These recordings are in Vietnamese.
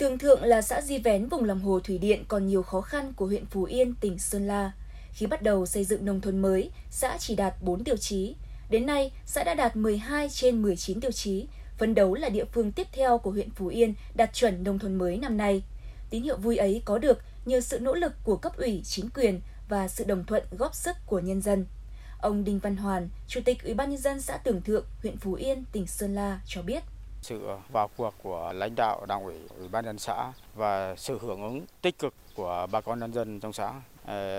Tường Thượng là xã di vén vùng lòng hồ thủy điện còn nhiều khó khăn của huyện Phú Yên, tỉnh Sơn La. Khi bắt đầu xây dựng nông thôn mới, xã chỉ đạt 4 tiêu chí. Đến nay, xã đã đạt 12 trên 19 tiêu chí, phấn đấu là địa phương tiếp theo của huyện Phú Yên đạt chuẩn nông thôn mới năm nay. Tín hiệu vui ấy có được nhờ sự nỗ lực của cấp ủy, chính quyền và sự đồng thuận góp sức của nhân dân. Ông Đinh Văn Hoàn, Chủ tịch Ủy ban nhân dân xã Tường Thượng, huyện Phú Yên, tỉnh Sơn La cho biết: sự vào cuộc của lãnh đạo Đảng ủy, Ủy ban nhân dân xã và sự hưởng ứng tích cực của bà con nhân dân trong xã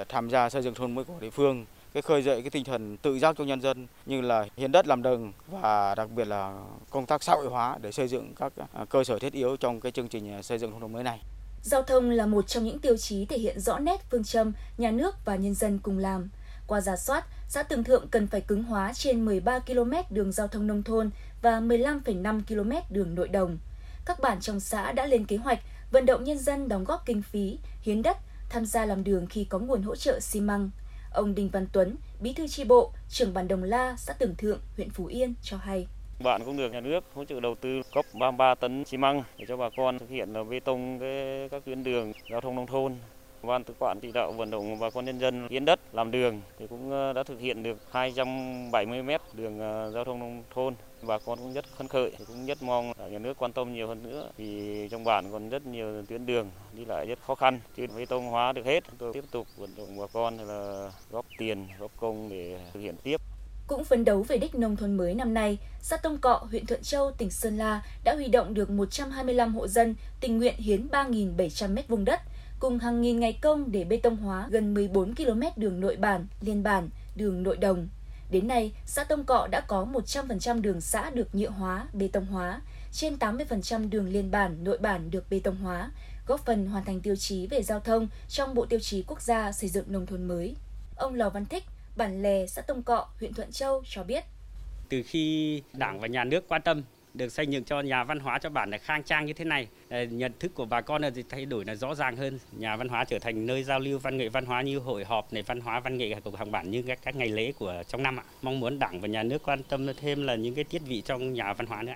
tham gia xây dựng thôn mới của địa phương, khơi dậy tinh thần tự giác cho nhân dân như là hiến đất làm đồng và đặc biệt là công tác xã hội hóa để xây dựng các cơ sở thiết yếu trong chương trình xây dựng nông thôn mới này. Giao thông là một trong những tiêu chí thể hiện rõ nét phương châm nhà nước và nhân dân cùng làm. Qua rà soát, xã Tường Thượng cần phải cứng hóa trên 13 km đường giao thông nông thôn và 15,5 km đường nội đồng. Các bản trong xã đã lên kế hoạch vận động nhân dân đóng góp kinh phí, hiến đất, tham gia làm đường khi có nguồn hỗ trợ xi măng. Ông Đinh Văn Tuấn, bí thư chi bộ, trưởng bản Đồng La, xã Tường Thượng, huyện Phú Yên cho hay: Bản cũng được nhà nước hỗ trợ đầu tư cấp 33 tấn xi măng để cho bà con thực hiện bê tông các tuyến đường giao thông nông thôn. Ban tự quản chỉ đạo vận động bà con nhân dân hiến đất làm đường thì cũng đã thực hiện được 270 mét đường giao thông nông thôn. Bà con cũng rất phấn khởi, cũng rất mong nhà nước quan tâm nhiều hơn nữa vì trong bản còn rất nhiều tuyến đường đi lại rất khó khăn, chưa bê tông hóa được hết. Tôi tiếp tục vận động bà con là góp tiền, góp công để thực hiện tiếp. Cũng phấn đấu về đích nông thôn mới năm nay, xã Tông Cọ, huyện Thuận Châu, tỉnh Sơn La đã huy động được 125 hộ dân tình nguyện hiến 3.700 m2 đất, cùng hàng nghìn ngày công để bê tông hóa gần 14 km đường nội bản, liên bản, đường nội đồng. Đến nay, xã Tông Cọ đã có 100% đường xã được nhựa hóa, bê tông hóa, trên 80% đường liên bản, nội bản được bê tông hóa, góp phần hoàn thành tiêu chí về giao thông trong Bộ Tiêu chí Quốc gia xây dựng nông thôn mới. Ông Lò Văn Thích, bản Lè, xã Tông Cọ, huyện Thuận Châu cho biết: Từ khi Đảng và Nhà nước quan tâm, được xây dựng cho nhà văn hóa cho bản là khang trang như thế này, nhận thức của bà con là thay đổi là rõ ràng hơn. Nhà văn hóa trở thành nơi giao lưu văn nghệ văn hóa như hội họp này, văn hóa văn nghệ của hàng bản như các ngày lễ của trong năm. Mong muốn Đảng và Nhà nước quan tâm thêm là những cái thiết bị trong nhà văn hóa nữa.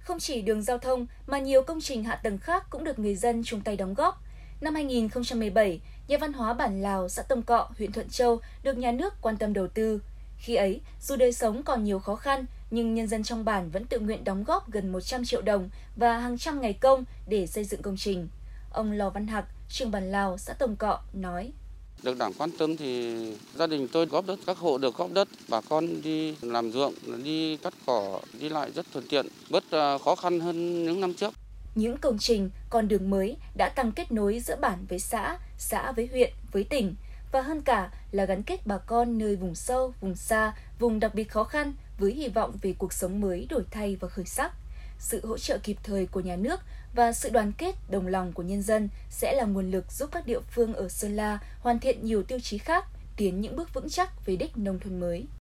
Không chỉ đường giao thông mà nhiều công trình hạ tầng khác cũng được người dân chung tay đóng góp. Năm 2017, nhà văn hóa bản Lào, xã Tông Cọ, huyện Thuận Châu được nhà nước quan tâm đầu tư. Khi ấy, dù đời sống còn nhiều khó khăn, nhưng nhân dân trong bản vẫn tự nguyện đóng góp gần 100 triệu đồng và hàng trăm ngày công để xây dựng công trình. Ông Lò Văn Hạc, trưởng bản Lào, xã Tông Cọ nói: Được Đảng quan tâm thì gia đình tôi góp đất, các hộ được góp đất, bà con đi làm ruộng, đi cắt cỏ, đi lại rất thuận tiện, bớt khó khăn hơn những năm trước. Những công trình, con đường mới đã tăng kết nối giữa bản với xã với huyện, với tỉnh. Và hơn cả là gắn kết bà con nơi vùng sâu, vùng xa, vùng đặc biệt khó khăn với hy vọng về cuộc sống mới đổi thay và khởi sắc. Sự hỗ trợ kịp thời của nhà nước và sự đoàn kết, đồng lòng của nhân dân sẽ là nguồn lực giúp các địa phương ở Sơn La hoàn thiện nhiều tiêu chí khác, tiến những bước vững chắc về đích nông thôn mới.